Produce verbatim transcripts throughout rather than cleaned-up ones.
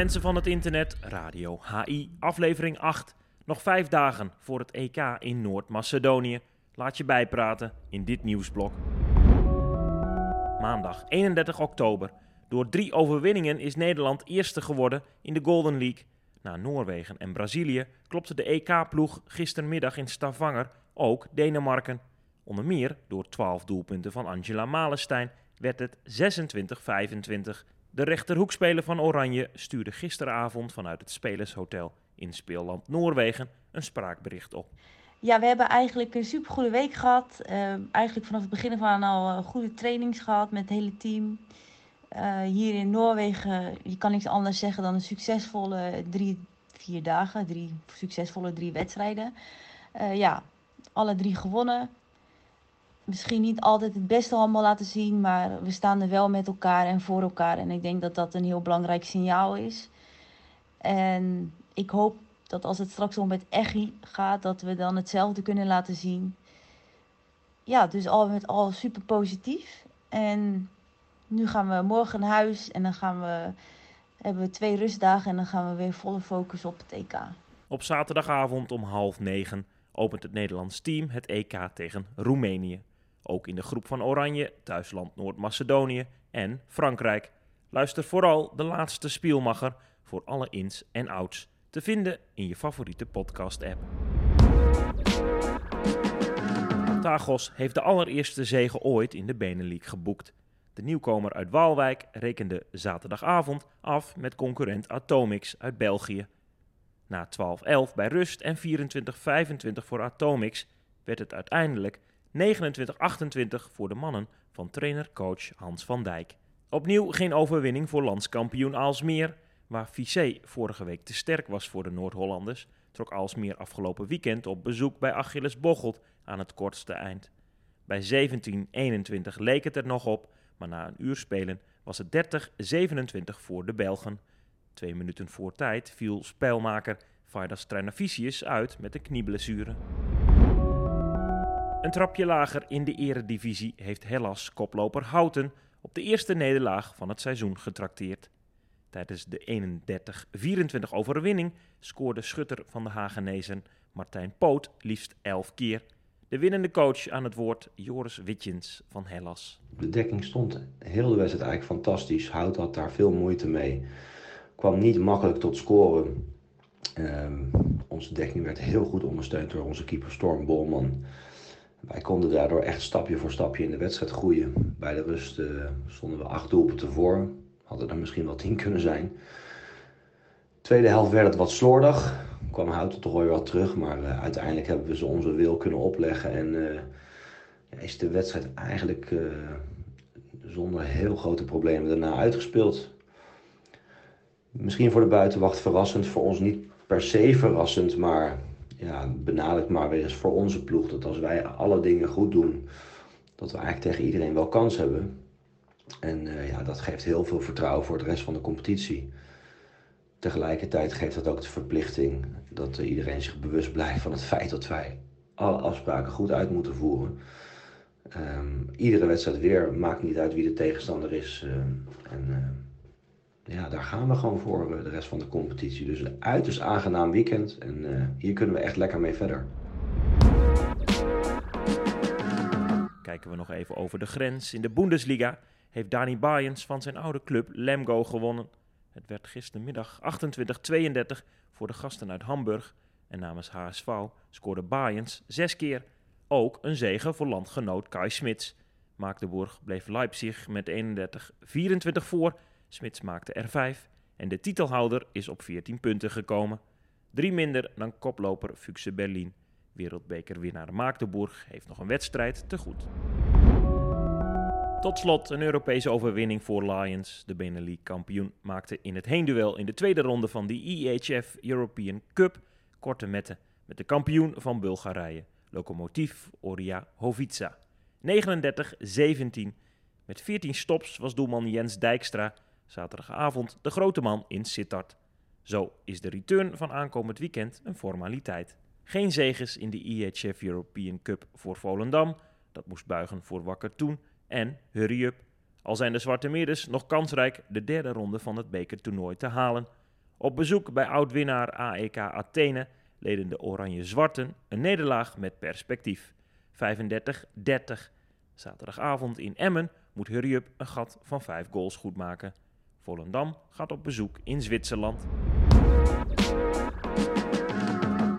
mensen van het internet, Radio H I, aflevering acht. Nog vijf dagen voor het E K in Noord-Macedonië. Laat je bijpraten in dit nieuwsblok. Maandag eenendertig oktober. Door drie overwinningen is Nederland eerste geworden in de Golden League. Na Noorwegen en Brazilië klopte de E K-ploeg gistermiddag in Stavanger ook Denemarken. Onder meer door twaalf doelpunten van Angela Malestein werd het zesentwintig vijfentwintig. De rechterhoekspeler van Oranje stuurde gisteravond vanuit het Spelershotel in Speelland Noorwegen een spraakbericht op. Ja, we hebben eigenlijk een supergoede week gehad. Uh, eigenlijk vanaf het begin van al uh, goede trainings gehad met het hele team. Uh, hier in Noorwegen, je kan niks anders zeggen dan een succesvolle drie, vier dagen, drie succesvolle drie wedstrijden. Uh, ja, alle drie gewonnen. Misschien niet altijd het beste allemaal laten zien, maar we staan er wel met elkaar en voor elkaar. En ik denk dat dat een heel belangrijk signaal is. En ik hoop dat als het straks om het E G I gaat, dat we dan hetzelfde kunnen laten zien. Ja, dus al met al super positief. En nu gaan we morgen naar huis en dan gaan we, hebben we twee rustdagen en dan gaan we weer volle focus op het E K. Op zaterdagavond om half negen opent het Nederlands team het E K tegen Roemenië. Ook in de groep van Oranje, thuisland Noord-Macedonië en Frankrijk. Luister vooral De Laatste Spielmacher voor alle ins en outs. Te vinden in je favoriete podcast-app. Tachos heeft de allereerste zege ooit in de BENE-League geboekt. De nieuwkomer uit Waalwijk rekende zaterdagavond af met concurrent Atomics uit België. Na twaalf elf bij rust en vierentwintig vijfentwintig voor Atomics werd het uiteindelijk negenentwintig achtentwintig voor de mannen van trainer-coach Hans van Dijk. Opnieuw geen overwinning voor landskampioen Aalsmeer. Waar Vissé vorige week te sterk was voor de Noord-Hollanders, trok Aalsmeer afgelopen weekend op bezoek bij Achilles Bocholt aan het kortste eind. Bij zeventien eenentwintig leek het er nog op, maar na een uur spelen was het dertig zevenentwintig voor de Belgen. Twee minuten voor tijd viel spelmaker Vaidas Trnavicius uit met een knieblessure. Een trapje lager in de eredivisie heeft Hellas koploper Houten op de eerste nederlaag van het seizoen getrakteerd. Tijdens de eenendertig vierentwintig overwinning scoorde schutter van de Hagenezen Martijn Poot liefst elf keer. De winnende coach aan het woord, Joris Witjens van Hellas. De dekking stond heel de wedstrijd eigenlijk fantastisch. Hout had daar veel moeite mee. Kwam niet makkelijk tot scoren. Um, onze dekking werd heel goed ondersteund door onze keeper Storm Bolman. Wij konden daardoor echt stapje voor stapje in de wedstrijd groeien. Bij de rust uh, stonden we acht doelpunten voor. Hadden er misschien wel tien kunnen zijn. Tweede helft werd het wat slordig. Kwam Houten toch wel terug. Maar uh, uiteindelijk hebben we ze onze wil kunnen opleggen. En uh, ja, is de wedstrijd eigenlijk uh, zonder heel grote problemen daarna uitgespeeld. Misschien voor de buitenwacht verrassend. Voor ons niet per se verrassend. Maar ja, benadrukt maar weer eens voor onze ploeg. Dat als wij alle dingen goed doen. Dat we eigenlijk tegen iedereen wel kans hebben. En uh, ja, dat geeft heel veel vertrouwen voor de rest van de competitie. Tegelijkertijd geeft dat ook de verplichting dat uh, iedereen zich bewust blijft van het feit dat wij alle afspraken goed uit moeten voeren. Um, iedere wedstrijd weer, maakt niet uit wie de tegenstander is. Uh, en uh, ja, daar gaan we gewoon voor uh, de rest van de competitie. Dus een uiterst aangenaam weekend en uh, hier kunnen we echt lekker mee verder. Kijken we nog even over de grens. In de Bundesliga heeft Dani Baijens van zijn oude club Lemgo gewonnen. Het werd gistermiddag achtentwintig tweeëndertig voor de gasten uit Hamburg. En namens H S V scoorde Baijens zes keer. Ook een zege voor landgenoot Kai Smits. Maagdenburg bleef Leipzig met eenendertig vierentwintig voor. Smits maakte er vijf. En de titelhouder is op veertien punten gekomen. Drie minder dan koploper Fuchs Berlin. Wereldbekerwinnaar Maagdenburg heeft nog een wedstrijd te goed. Tot slot een Europese overwinning voor Lions. De BENE-League kampioen maakte in het heenduel in de tweede ronde van de I H F European Cup korte metten met de kampioen van Bulgarije, Lokomotief Oria Hovitsa. negenendertig zeventien. Met veertien stops was doelman Jens Dijkstra zaterdagavond de grote man in Sittard. Zo is de return van aankomend weekend een formaliteit. Geen zeges in de I H F European Cup voor Volendam, dat moest buigen voor Wakker Toen, en Hurry Up. Al zijn de Zwarte Meerders nog kansrijk de derde ronde van het bekertoernooi te halen. Op bezoek bij oud-winnaar A E K Athene leden de Oranje-Zwarten een nederlaag met perspectief. vijfendertig dertig. Zaterdagavond in Emmen moet Hurry Up een gat van vijf goals goedmaken. Volendam gaat op bezoek in Zwitserland.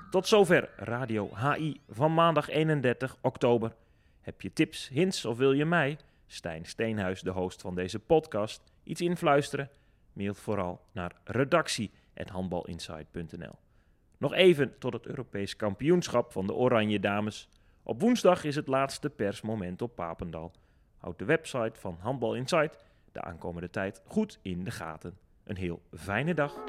Tot zover Radio H I van maandag eenendertig oktober. Heb je tips, hints of wil je mij, Stijn Steenhuis, de host van deze podcast, iets influisteren? Mail vooral naar redactie apenstaartje handbalinsight punt n l. Nog even tot het Europees kampioenschap van de Oranje Dames. Op woensdag is het laatste persmoment op Papendal. Houd de website van Handbal Insight de aankomende tijd goed in de gaten. Een heel fijne dag.